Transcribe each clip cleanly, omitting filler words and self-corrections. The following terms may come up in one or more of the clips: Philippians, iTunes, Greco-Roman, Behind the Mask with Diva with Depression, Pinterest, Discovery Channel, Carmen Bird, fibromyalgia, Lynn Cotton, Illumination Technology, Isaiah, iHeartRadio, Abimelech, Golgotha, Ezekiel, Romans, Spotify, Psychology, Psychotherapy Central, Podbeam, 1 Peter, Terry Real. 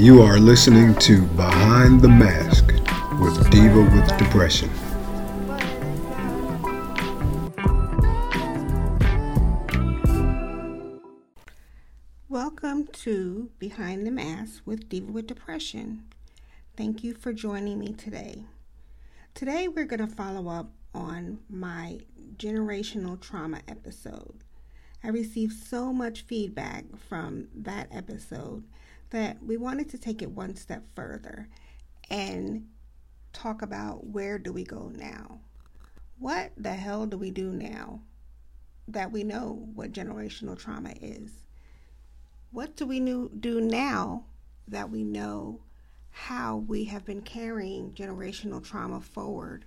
You are listening to Behind the Mask with Diva with Depression. Welcome to Behind the Mask with Diva with Depression. Thank you for joining me today. Today we're going to follow up on my generational trauma episode. I received so much feedback from that episode that we wanted to take it one step further and talk about where do we go now? What the hell do we do now that we know what generational trauma is? What do we do now that we know how we have been carrying generational trauma forward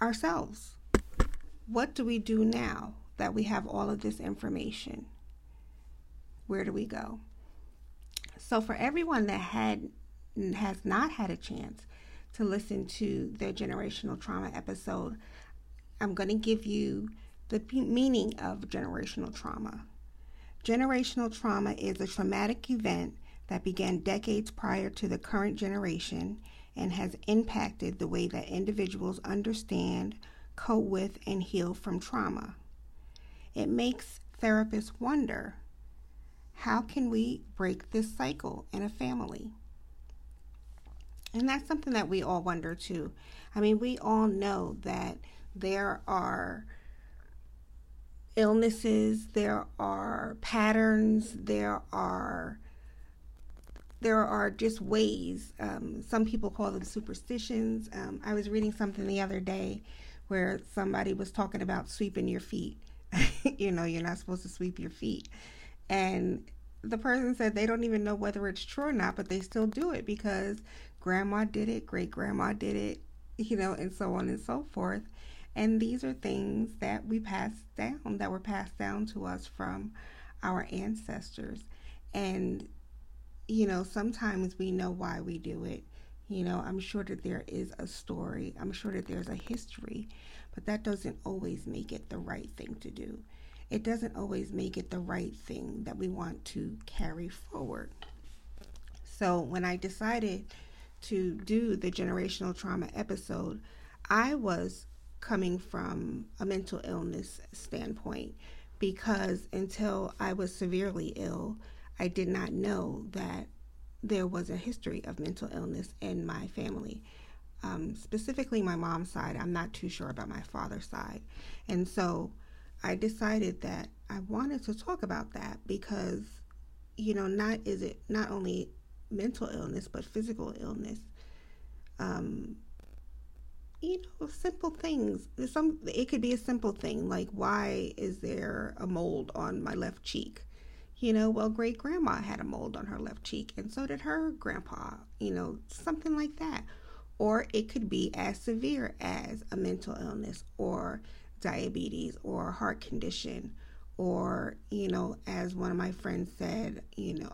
ourselves? What do we do now that we have all of this information? Where do we go? So for everyone that has not had a chance to listen to their generational trauma episode, I'm going to give you the meaning of generational trauma. Generational trauma is a traumatic event that began decades prior to the current generation and has impacted the way that individuals understand, cope with, and heal from trauma. It makes therapists wonder, how can we break this cycle in a family? And that's something that we all wonder too. I mean, we all know that there are illnesses, there are patterns, there are just ways. Some people call them superstitions. I was reading something the other day where somebody was talking about sweeping your feet. You know, you're not supposed to sweep your feet. And the person said they don't even know whether it's true or not, but they still do it because grandma did it, great grandma did it, you know, and so on and so forth. And these are things that we passed down, that were passed down to us from our ancestors. And, you know, sometimes we know why we do it. You know, I'm sure that there is a story. I'm sure that there's a history, but that doesn't always make it the right thing to do. It doesn't always make it the right thing that we want to carry forward. So when I decided to do the generational trauma episode, I was coming from a mental illness standpoint because until I was severely ill, I did not know that there was a history of mental illness in my family. Specifically my mom's side. I'm not too sure about my father's side. And so I decided that I wanted to talk about that because, you know, not only mental illness, but physical illness. You know, simple things. It could be a simple thing like, why is there a mold on my left cheek? You know, well, great grandma had a mold on her left cheek and so did her grandpa, you know, something like that. Or it could be as severe as a mental illness or diabetes or heart condition, or, you know, as one of my friends said, you know,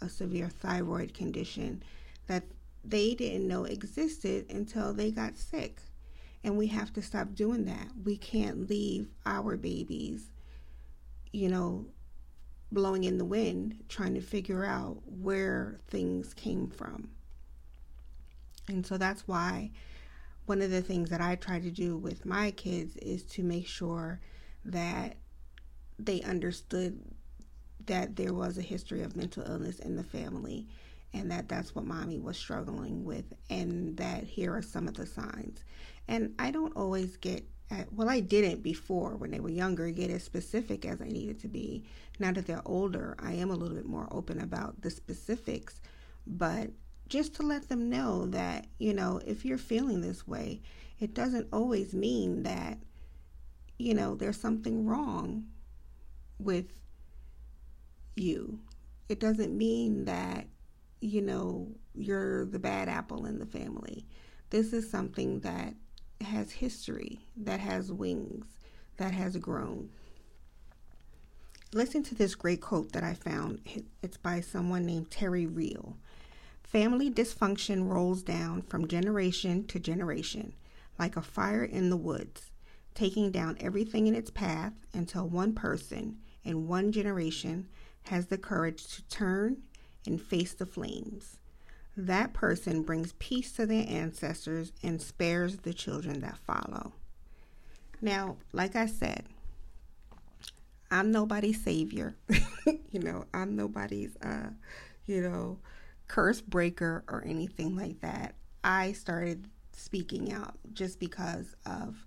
a severe thyroid condition that they didn't know existed until they got sick. And we have to stop doing that. We can't leave our babies, you know, blowing in the wind, trying to figure out where things came from. And so that's why one of the things that I try to do with my kids is to make sure that they understood that there was a history of mental illness in the family and that that's what mommy was struggling with and that here are some of the signs. And I don't always I didn't before when they were younger get as specific as I needed to be. Now that they're older, I am a little bit more open about the specifics, but just to let them know that, you know, if you're feeling this way, it doesn't always mean that, you know, there's something wrong with you. It doesn't mean that, you know, you're the bad apple in the family. This is something that has history, that has wings, that has grown. Listen to this great quote that I found. It's by someone named Terry Real. Family dysfunction rolls down from generation to generation, like a fire in the woods, taking down everything in its path until one person in one generation has the courage to turn and face the flames. That person brings peace to their ancestors and spares the children that follow. Now, like I said, I'm nobody's savior. I'm nobody's, curse breaker or anything like that. I started speaking out just because of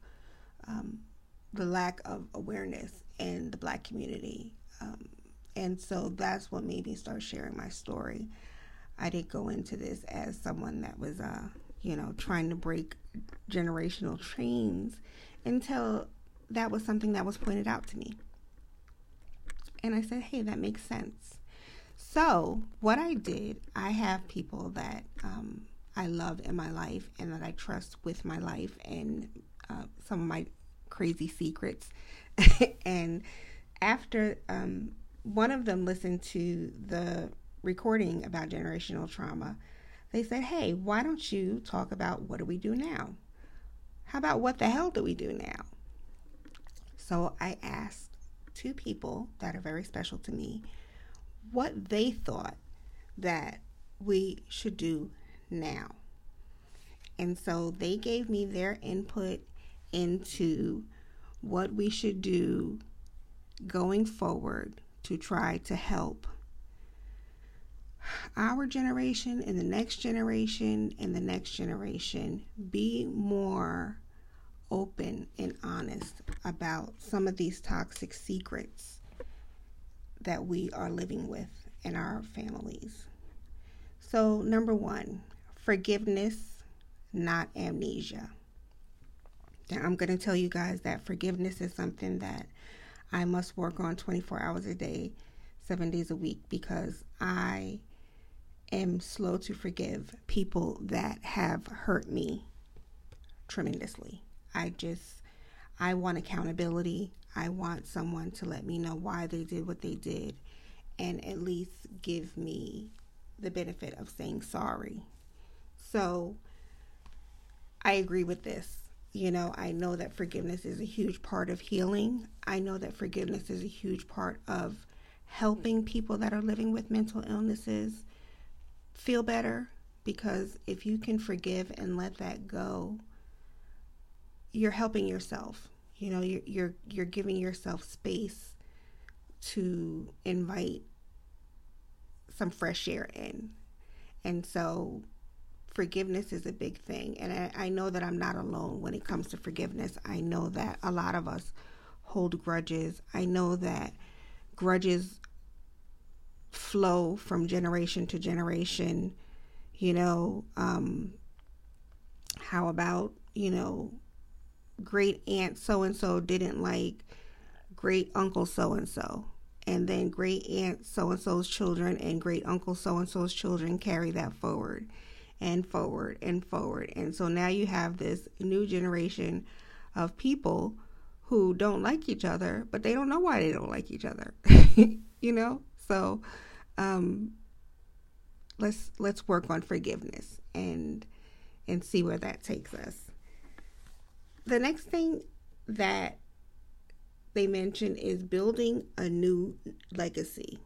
the lack of awareness in the Black community. And so that's what made me start sharing my story. I did go into this as someone that was, trying to break generational chains until that was something that was pointed out to me. And I said, hey, that makes sense. So what I did, I have people that I love in my life and that I trust with my life and some of my crazy secrets. And after one of them listened to the recording about generational trauma, they said, hey, why don't you talk about what do we do now? How about what the hell do we do now? So I asked two people that are very special to me what they thought that we should do now. And so they gave me their input into what we should do going forward to try to help our generation and the next generation and the next generation be more open and honest about some of these toxic secrets that we are living with in our families. So, number one, forgiveness, not amnesia. Now, I'm going to tell you guys that forgiveness is something that I must work on 24 hours a day, 7 days a week, because I am slow to forgive people that have hurt me tremendously. I want accountability. I want someone to let me know why they did what they did and at least give me the benefit of saying sorry. So I agree with this. I know that forgiveness is a huge part of healing. I know that forgiveness is a huge part of helping people that are living with mental illnesses feel better, because if you can forgive and let that go, you're helping yourself. You're giving yourself space to invite some fresh air in. And so forgiveness is a big thing. And I know that I'm not alone when it comes to forgiveness. I know that a lot of us hold grudges. I know that grudges flow from generation to generation. How about, great aunt so-and-so didn't like great uncle so-and-so. And then great aunt so-and-so's children and great uncle so-and-so's children carry that forward and forward and forward. And so now you have this new generation of people who don't like each other, but they don't know why they don't like each other. So let's work on forgiveness and see where that takes us. The next thing that they mention is building a new legacy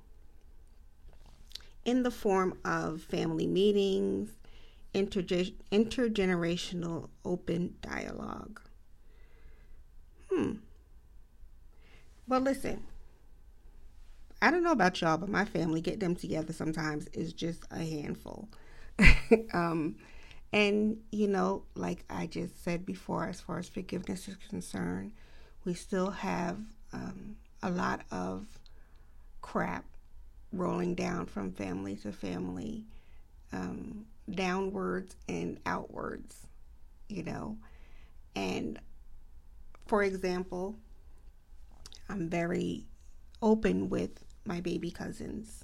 in the form of family meetings, intergenerational open dialogue. Well, listen, I don't know about y'all, but my family, get them together sometimes is just a handful. And, like I just said before, as far as forgiveness is concerned, we still have a lot of crap rolling down from family to family, downwards and outwards, and for example, I'm very open with my baby cousins,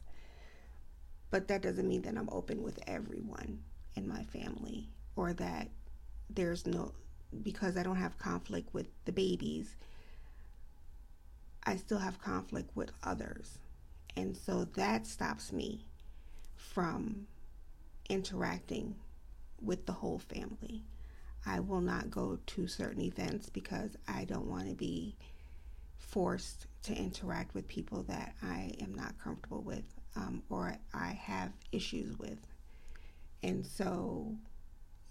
but that doesn't mean that I'm open with everyone in my family, or that because I don't have conflict with the babies, I still have conflict with others. And so that stops me from interacting with the whole family. I will not go to certain events because I don't want to be forced to interact with people that I am not comfortable with. or I have issues with. And so,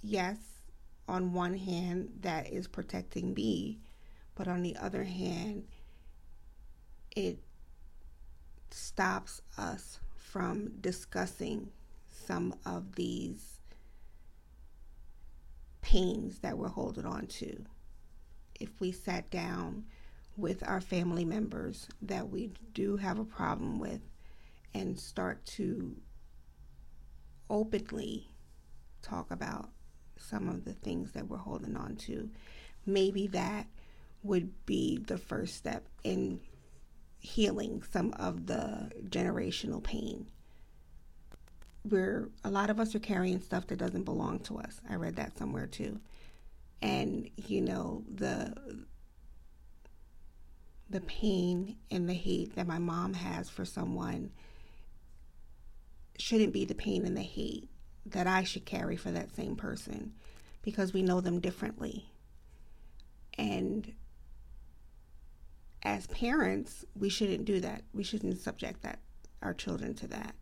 yes, on one hand, that is protecting me, but on the other hand, it stops us from discussing some of these pains that we're holding on to. If we sat down with our family members that we do have a problem with and start to openly talk about some of the things that we're holding on to, maybe that would be the first step in healing some of the generational pain. A lot of us are carrying stuff that doesn't belong to us. I read that somewhere too. And, you know, the pain and the hate that my mom has for someone shouldn't be the pain and the hate that I should carry for that same person, because we know them differently. And as parents, we shouldn't do that. We shouldn't subject our children to that.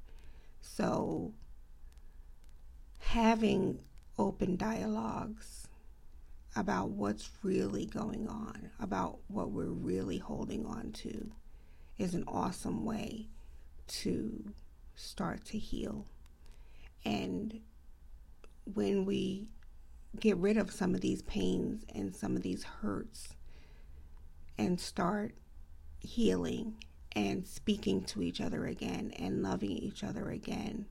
So having open dialogues about what's really going on, about what we're really holding on to, is an awesome way to start to heal. And when we get rid of some of these pains and some of these hurts and start healing and speaking to each other again and loving each other again,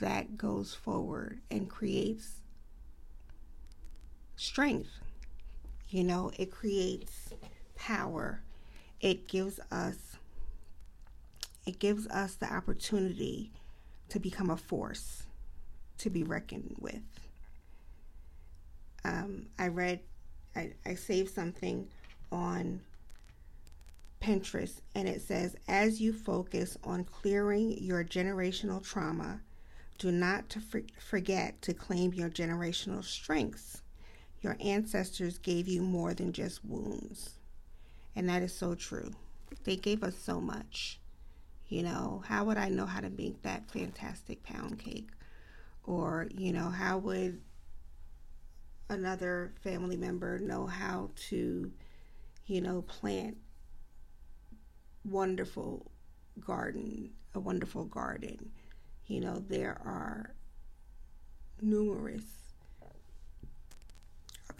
that goes forward and creates strength. You know, it creates power. It gives us the opportunity to become a force to be reckoned with. I saved something on Pinterest, and it says, as you focus on clearing your generational trauma, do not forget to claim your generational strengths. Your ancestors gave you more than just wounds. And that is so true. They gave us so much. You know, how would I know how to make that fantastic pound cake? Or, you know, how would another family member know how to, you know, plant a wonderful garden. You know, there are numerous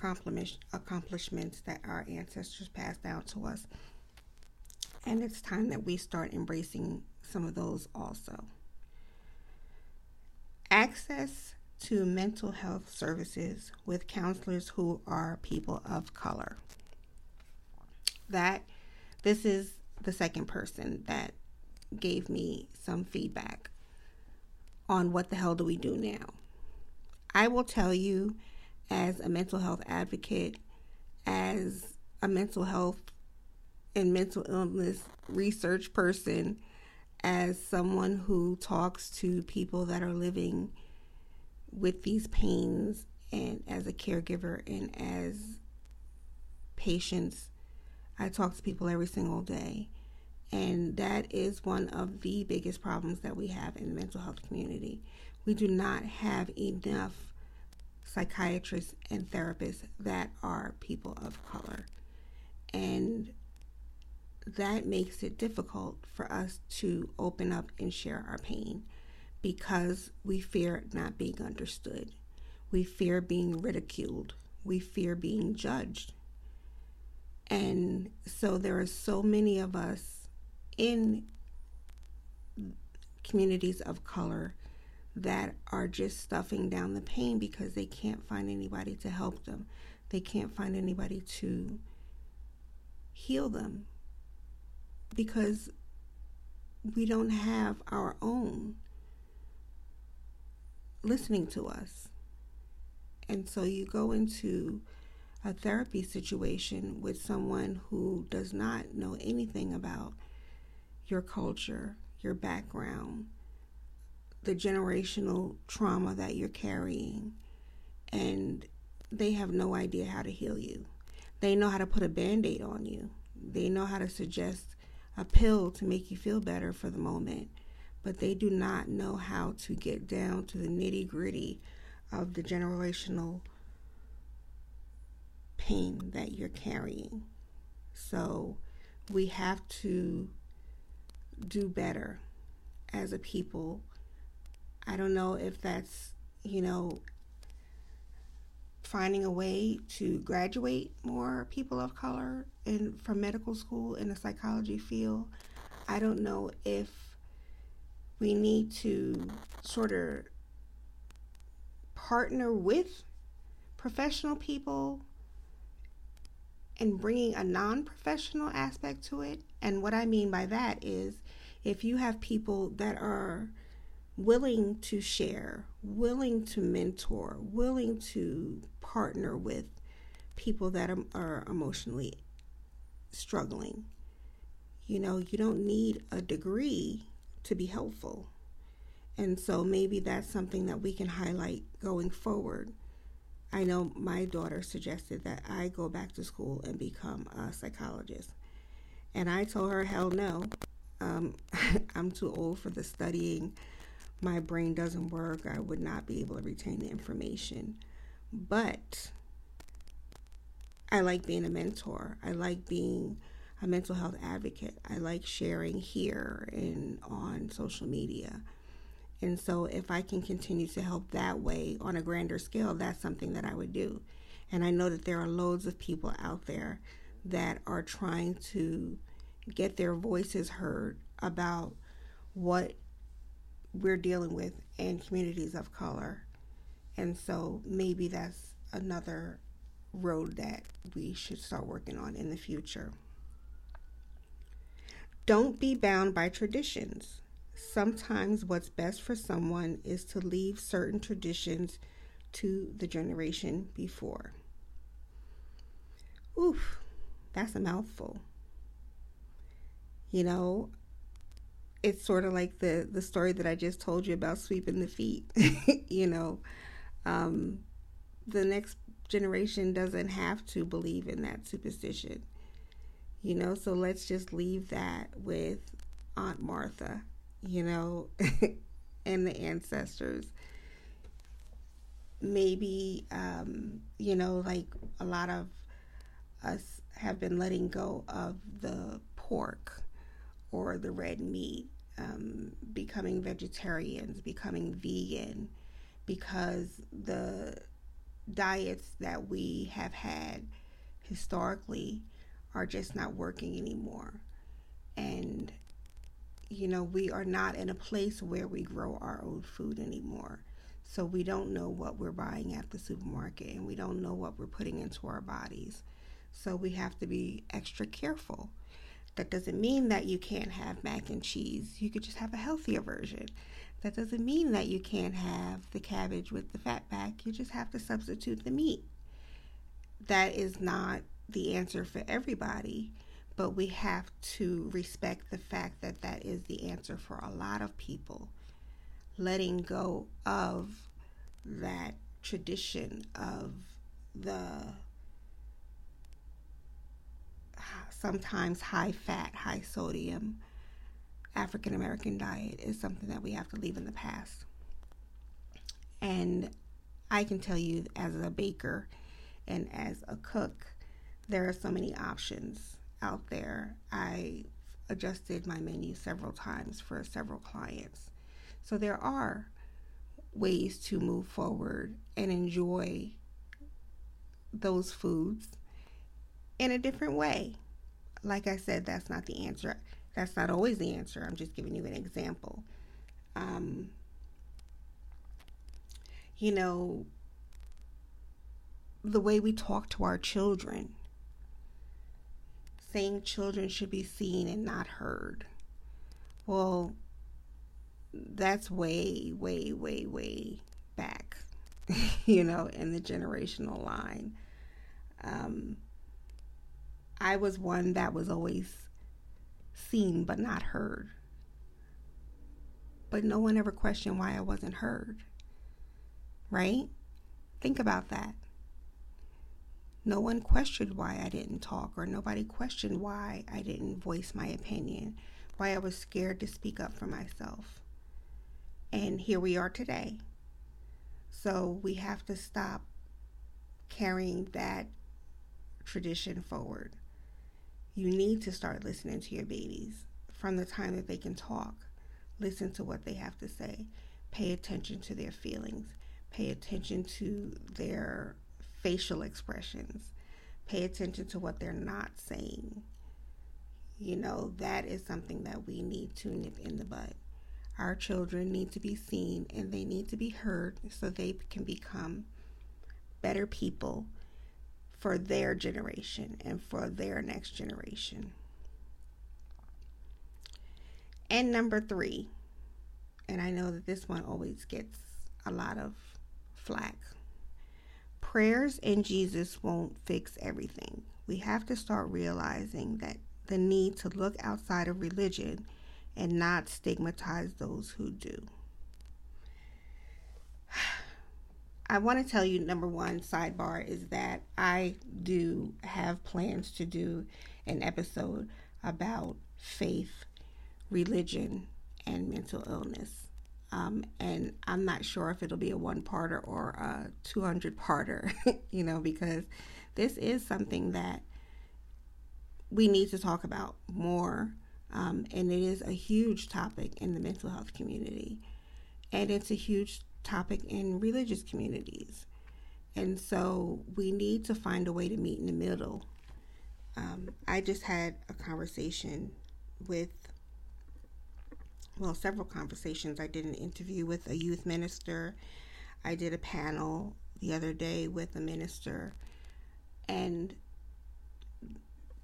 accomplishments that our ancestors passed down to us, and it's time that we start embracing some of those also. Access to mental health services with counselors who are people of color. This is the second person that gave me some feedback on what the hell do we do now. I will tell you, as a mental health advocate, as a mental health and mental illness research person, as someone who talks to people that are living with these pains, and as a caregiver and as patients, I talk to people every single day. And that is one of the biggest problems that we have in the mental health community. We do not have enough psychiatrists and therapists that are people of color. And that makes it difficult for us to open up and share our pain, because we fear not being understood. We fear being ridiculed. We fear being judged. And so there are so many of us in communities of color that are just stuffing down the pain because they can't find anybody to help them. They can't find anybody to heal them, because we don't have our own listening to us. And so you go into a therapy situation with someone who does not know anything about your culture, your background, the generational trauma that you're carrying, and they have no idea how to heal you. They know how to put a Band-Aid on you. They know how to suggest a pill to make you feel better for the moment, but they do not know how to get down to the nitty-gritty of the generational pain that you're carrying. So we have to do better as a people. I don't know if that's, finding a way to graduate more people of color from medical school in the psychology field. I don't know if we need to sort of partner with professional people and bringing a non-professional aspect to it. And what I mean by that is if you have people that are willing to share, willing to mentor, willing to partner with people that are emotionally struggling. You don't need a degree to be helpful. And so maybe that's something that we can highlight going forward. I know my daughter suggested that I go back to school and become a psychologist. And I told her, hell no. I'm too old for the studying. My brain doesn't work. I would not be able to retain the information. But I like being a mentor. I like being a mental health advocate. I like sharing here and on social media. And so if I can continue to help that way on a grander scale, that's something that I would do. And I know that there are loads of people out there that are trying to get their voices heard about what we're dealing with in communities of color. And so maybe that's another road that we should start working on in the future. Don't be bound by traditions. Sometimes what's best for someone is to leave certain traditions to the generation before. Oof, that's a mouthful. It's sort of like the story that I just told you about sweeping the feet. The next generation doesn't have to believe in that superstition. So let's just leave that with Aunt Martha. And the ancestors. Maybe, like a lot of us have been letting go of the pork or the red meat, becoming vegetarians, becoming vegan, because the diets that we have had historically are just not working anymore. And we are not in a place where we grow our own food anymore. So we don't know what we're buying at the supermarket, and we don't know what we're putting into our bodies. So we have to be extra careful. That doesn't mean that you can't have mac and cheese. You could just have a healthier version. That doesn't mean that you can't have the cabbage with the fat back. You just have to substitute the meat. That is not the answer for everybody. But we have to respect the fact that that is the answer for a lot of people. Letting go of that tradition of the sometimes high fat, high sodium African American diet is something that we have to leave in the past. And I can tell you as a baker and as a cook, there are so many options out there. I adjusted my menu several times for several clients. So there are ways to move forward and enjoy those foods in a different way. Like I said, that's not the answer. That's not always the answer. I'm just giving you an example. The way we talk to our children. Saying children should be seen and not heard. Well, that's way, way, way, way back, in the generational line. I was one that was always seen but not heard. But no one ever questioned why I wasn't heard. Right? Think about that. No one questioned why I didn't talk, or nobody questioned why I didn't voice my opinion, why I was scared to speak up for myself. And here we are today. So we have to stop carrying that tradition forward. You need to start listening to your babies from the time that they can talk. Listen to what they have to say. Pay attention to their feelings. Pay attention to their facial expressions. Pay attention to what they're not saying. You know, that is something that we need to nip in the bud. Our children need to be seen and they need to be heard so they can become better people for their generation and for their next generation. And number 3, and I know that this one always gets a lot of flack. Prayers and Jesus won't fix everything. We have to start realizing that the need to look outside of religion and not stigmatize those who do. I want to tell you, number one sidebar is that I do have plans to do an episode about faith, religion, and mental illness. And I'm not sure if it'll be a one-parter or a 200-parter, you know, because this is something that we need to talk about more. And it is a huge topic in the mental health community. And it's a huge topic in religious communities. And so we need to find a way to meet in the middle. I just had a conversation with, well, several conversations. I did an interview with a youth minister. I did a panel the other day with a minister. And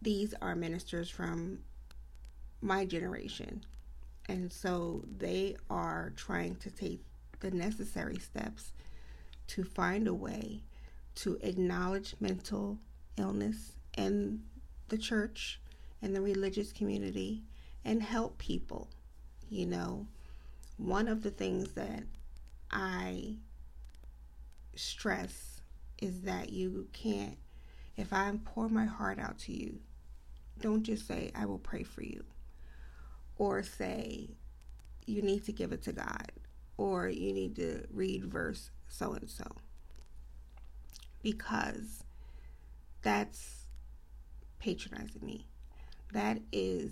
these are ministers from my generation, and so they are trying to take the necessary steps to find a way to acknowledge mental illness in the church and the religious community and help people. You know, one of the things that I stress is that you can't, if I pour my heart out to you, don't just say, I will pray for you. Or say, you need to give it to God. Or you need to read verse so-and-so. Because that's patronizing me. That is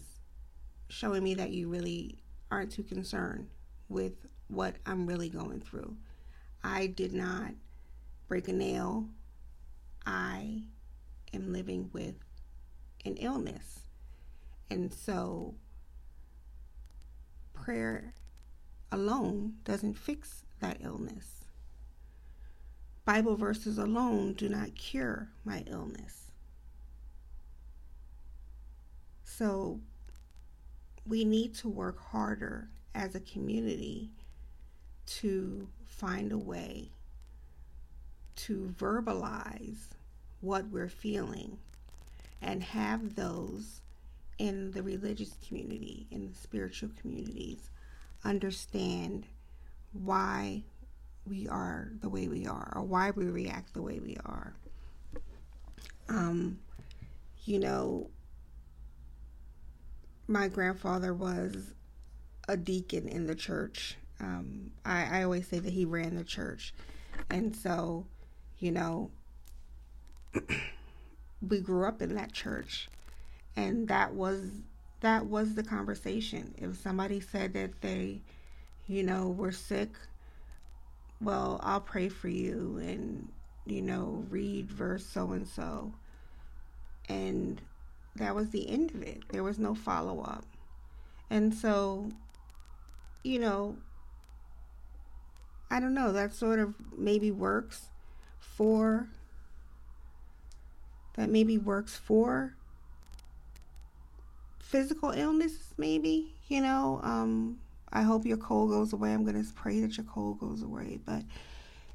showing me that you really aren't too concerned with what I'm really going through. I did not break a nail. I am living with an illness. And so prayer alone doesn't fix that illness. Bible verses alone do not cure my illness. So we need to work harder as a community to find a way to verbalize what we're feeling and have those in the religious community, in the spiritual communities, understand why we are the way we are or why we react the way we are. You know, my grandfather was a deacon in the church. I always say that he ran the church. And so, you know, we grew up in that church. And that was the conversation. If somebody said that they, you know, were sick, well, I'll pray for you and, you know, read verse so-and-so. And that was the end of it. There was no follow-up. And so, you know, I don't know. That sort of maybe works for, physical illness, maybe, you know, I hope your cold goes away. I'm going to pray that your cold goes away. But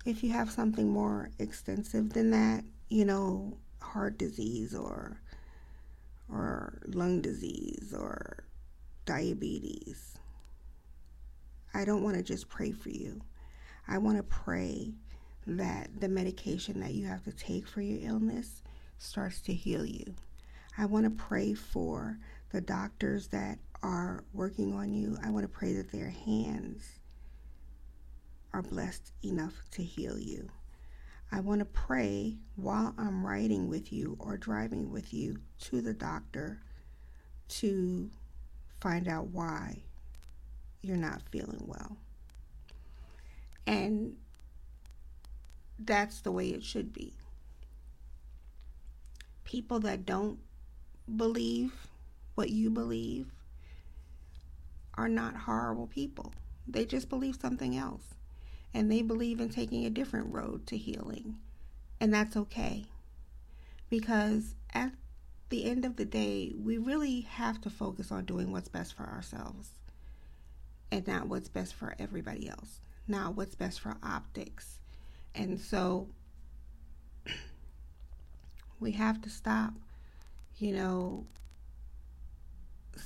if you have something more extensive than that, you know, heart disease or lung disease or diabetes, I don't want to just pray for you. I want to pray that the medication that you have to take for your illness starts to heal you. I want to pray for the doctors that are working on you. I want to pray that their hands are blessed enough to heal you. I want to pray while I'm riding with you or driving with you to the doctor to find out why you're not feeling well. And that's the way it should be. People that don't believe what you believe are not horrible people. They just believe something else. And they believe in taking a different road to healing. And that's okay. Because at the end of the day, we really have to focus on doing what's best for ourselves. And not what's best for everybody else. Not what's best for optics. And so we have to stop,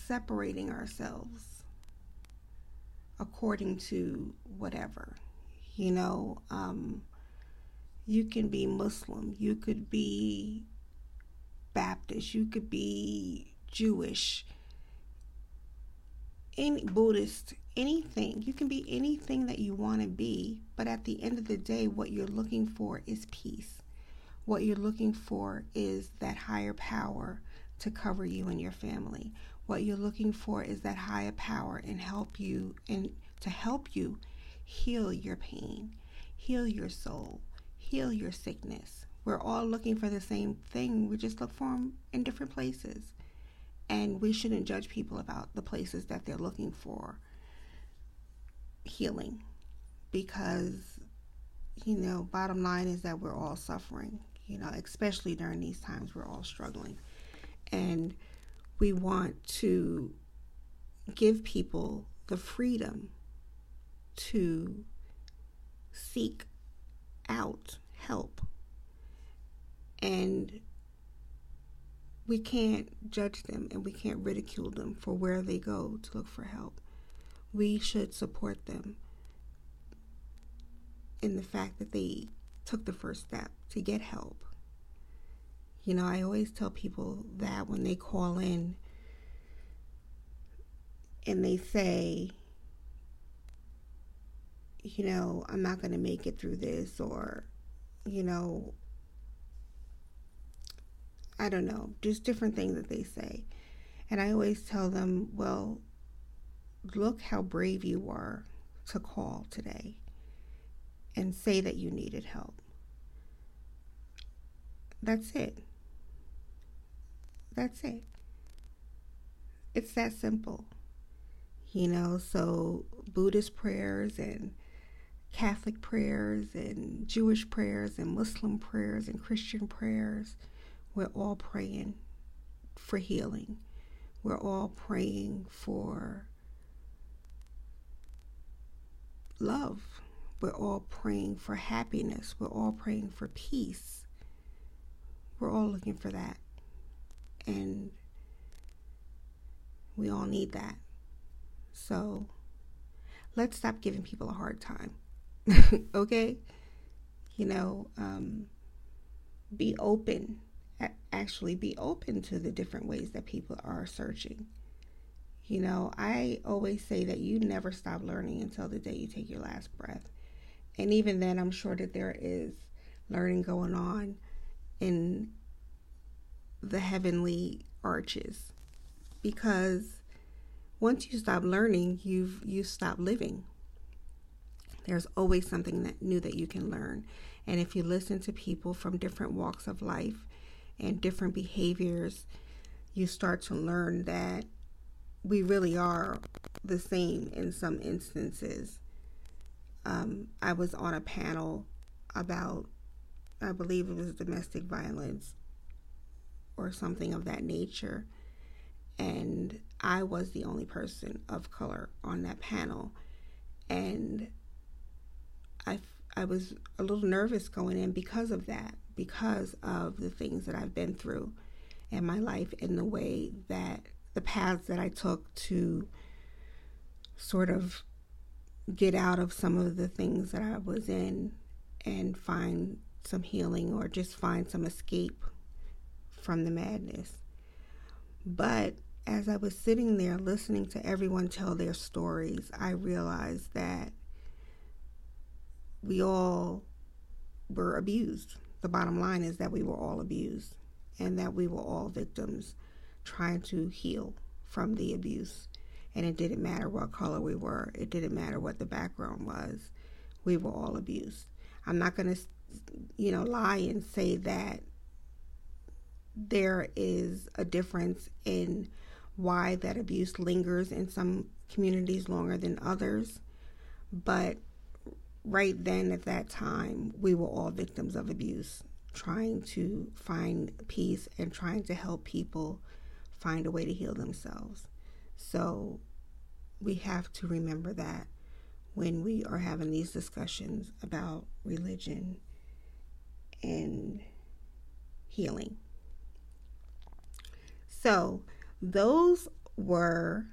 separating ourselves according to whatever. You can be Muslim, you could be Baptist, you could be Jewish, any Buddhist, anything. You can be anything that you want to be, but at the end of the day, what you're looking for is peace. What you're looking for is that higher power to cover you and your family. What you're looking for is that higher power and help you, and to help you heal your pain, heal your soul, heal your sickness. We're all looking for the same thing. We just look for them in different places. And we shouldn't judge people about the places that they're looking for healing, because, bottom line is that we're all suffering, especially during these times, we're all struggling. And we want to give people the freedom to seek out help. And we can't judge them and we can't ridicule them for where they go to look for help. We should support them in the fact that they took the first step to get help. I always tell people that when they call in and they say, I'm not going to make it through this, or, I don't know, just different things that they say. And I always tell them, well, look how brave you were to call today and say that you needed help. That's it. That's it. It's that simple. So Buddhist prayers and Catholic prayers and Jewish prayers and Muslim prayers and Christian prayers, we're all praying for healing. We're all praying for love. We're all praying for happiness. We're all praying for peace. We're all looking for that. And we all need that. So let's stop giving people a hard time. Okay? Be open. Actually, be open to the different ways that people are searching. I always say that you never stop learning until the day you take your last breath. And even then, I'm sure that there is learning going on in the heavenly arches, because once you stop learning, you stop living. There's always something that new that you can learn. And if you listen to people from different walks of life and different behaviors, you start to learn that we really are the same in some instances. I was on a panel about, I believe it was domestic violence or something of that nature. And I was the only person of color on that panel. And I was a little nervous going in because of that, because of the things that I've been through in my life and the way that the paths that I took to sort of get out of some of the things that I was in and find some healing, or just find some escape from the madness. But as I was sitting there listening to everyone tell their stories, I realized that we all were abused. The bottom line is that we were all abused and that we were all victims trying to heal from the abuse. And it didn't matter what color we were. It didn't matter what the background was. We were all abused. I'm not going to, lie and say that there is a difference in why that abuse lingers in some communities longer than others. But right then at that time, we were all victims of abuse, trying to find peace and trying to help people find a way to heal themselves. So we have to remember that when we are having these discussions about religion and healing. So those were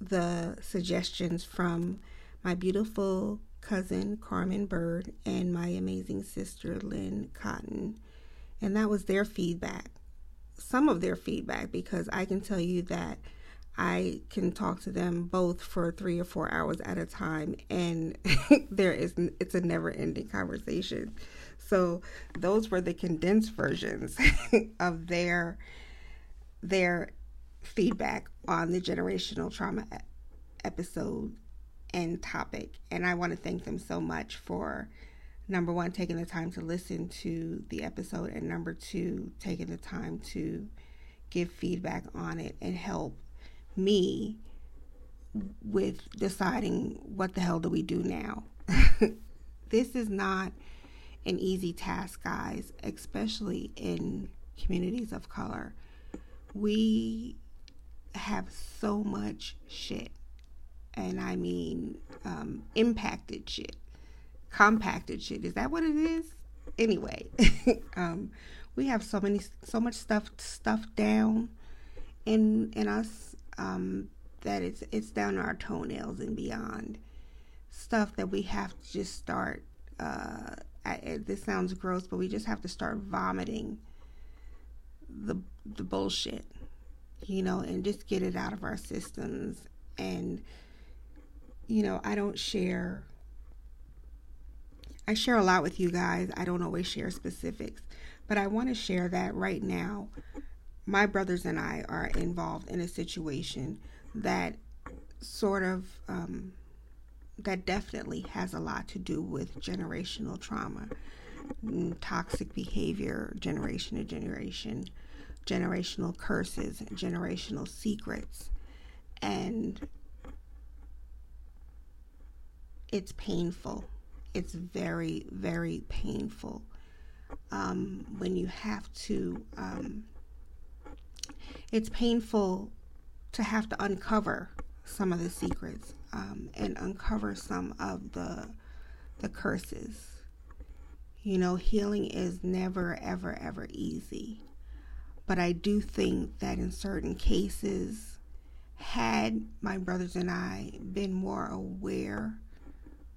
the suggestions from my beautiful cousin Carmen Bird and my amazing sister Lynn Cotton, and that was their feedback, some of their feedback, because I can tell you that I can talk to them both for 3 or 4 hours at a time, and it's a never-ending conversation. So those were the condensed versions of their feedback on the generational trauma episode and topic. And I want to thank them so much for, number one, taking the time to listen to the episode, and number two, taking the time to give feedback on it and help me with deciding what the hell do we do now. This is not an easy task, guys, especially in communities of color. We have so much shit, and I mean impacted shit, compacted shit. Is that what it is? Anyway, we have so much stuff down in us, that it's down to our toenails and beyond, stuff that we have to just start, this sounds gross, but we just have to start vomiting the bullshit, and just get it out of our systems. And, I share a lot with you guys. I don't always share specifics, but I want to share that right now. My brothers and I are involved in a situation that sort of, that definitely has a lot to do with generational trauma, toxic behavior, generation to generation, generational curses, generational secrets, and it's painful. It's very, very painful when you have to... it's painful to have to uncover some of the secrets and uncover some of the curses. Healing is never, ever, ever easy. But I do think that in certain cases, had my brothers and I been more aware,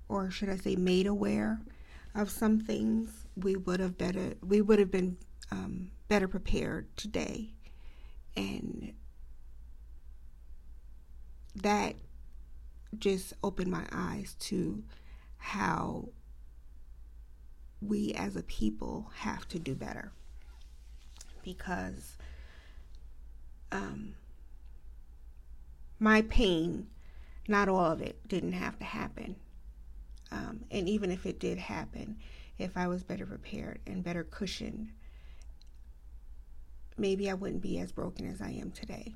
or should I say made aware of some things, we would have been better prepared today. And that just opened my eyes to how we as a people have to do better, because my pain, not all of it, didn't have to happen. And even if it did happen, if I was better prepared and better cushioned, maybe I wouldn't be as broken as I am today.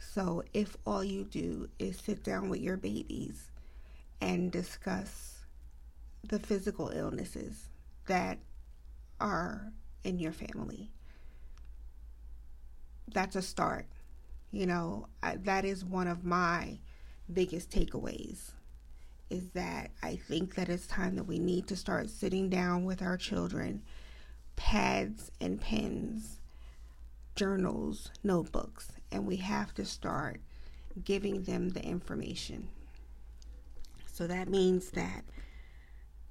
So if all you do is sit down with your babies and discuss the physical illnesses that are in your family, that's a start. That is one of my biggest takeaways, is that I think that it's time that we need to start sitting down with our children, pads and pens, journals, notebooks, and we have to start giving them the information. So that means that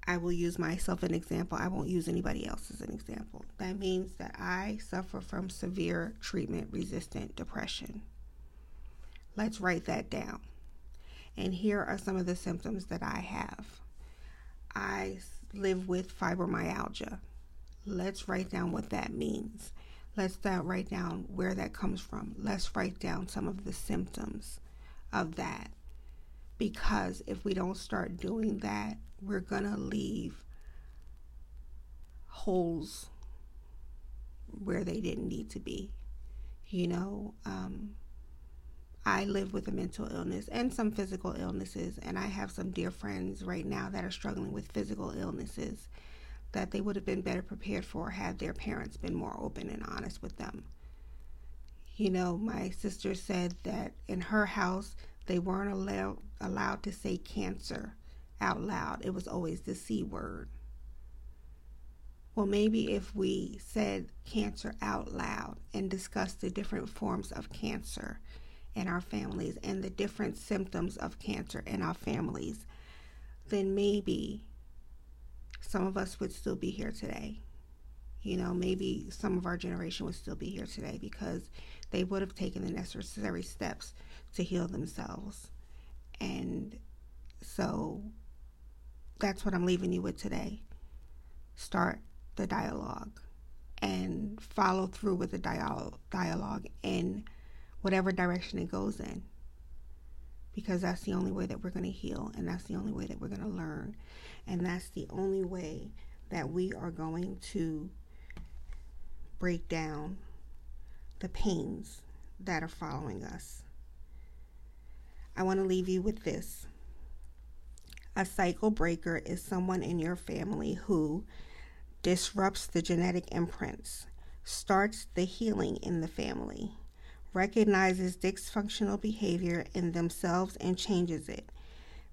I will use myself as an example. I won't use anybody else as an example. That means that I suffer from severe treatment-resistant depression. Let's write that down. And here are some of the symptoms that I have. guys live with fibromyalgia. Let's write down what that means. Let's write down where that comes from. Let's write down some of the symptoms of that. Because if we don't start doing that, we're going to leave holes where they didn't need to be. You know, I live with a mental illness and some physical illnesses, and I have some dear friends right now that are struggling with physical illnesses that they would have been better prepared for had their parents been more open and honest with them. You know, my sister said that in her house, they weren't allowed to say cancer out loud. It was always the C word. Well, maybe if we said cancer out loud and discussed the different forms of cancer in our families and the different symptoms of cancer in our families, then maybe some of us would still be here today. You know, maybe some of our generation would still be here today because they would have taken the necessary steps to heal themselves. And so that's what I'm leaving you with today. Start the dialogue and follow through with the dialogue in whatever direction it goes in, because that's the only way that we're going to heal, and that's the only way that we're going to learn, and that's the only way that we are going to break down the pains that are following us. I want to leave you with this. A cycle breaker is someone in your family who disrupts the genetic imprints, starts the healing in the family, recognizes dysfunctional behavior in themselves and changes it,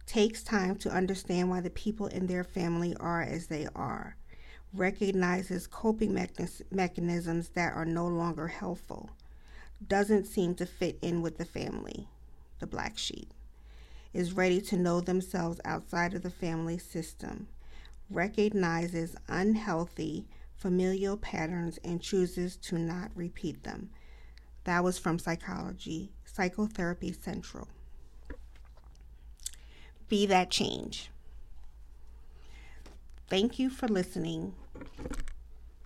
takes time to understand why the people in their family are as they are, recognizes coping mechanisms that are no longer helpful, doesn't seem to fit in with the family, the black sheep, is ready to know themselves outside of the family system, recognizes unhealthy familial patterns and chooses to not repeat them. That was from Psychology, Psychotherapy Central. Be that change. Thank you for listening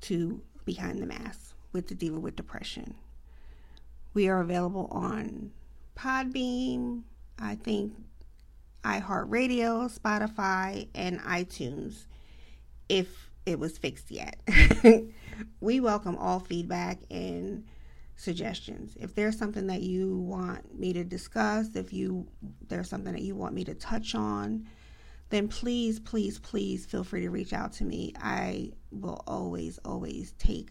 to Behind the Mask with the Diva with Depression. We are available on Podbeam, I think iHeartRadio, Spotify, and iTunes, if it was fixed yet. We welcome all feedback and suggestions. If there's something that you want me to discuss, there's something that you want me to touch on, then please, please, please feel free to reach out to me. I will always, always take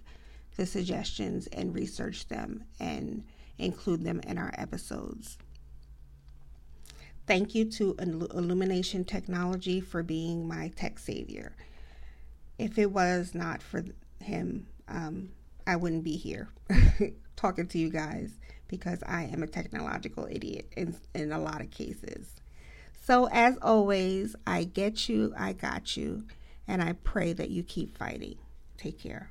the suggestions and research them and include them in our episodes. Thank you to Illumination Technology for being my tech savior. If it was not for him, I wouldn't be here talking to you guys, because I am a technological idiot in a lot of cases. So as always, I get you, I got you, and I pray that you keep fighting. Take care.